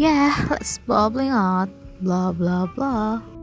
Yeah, let's bubbling out. Blah blah blah.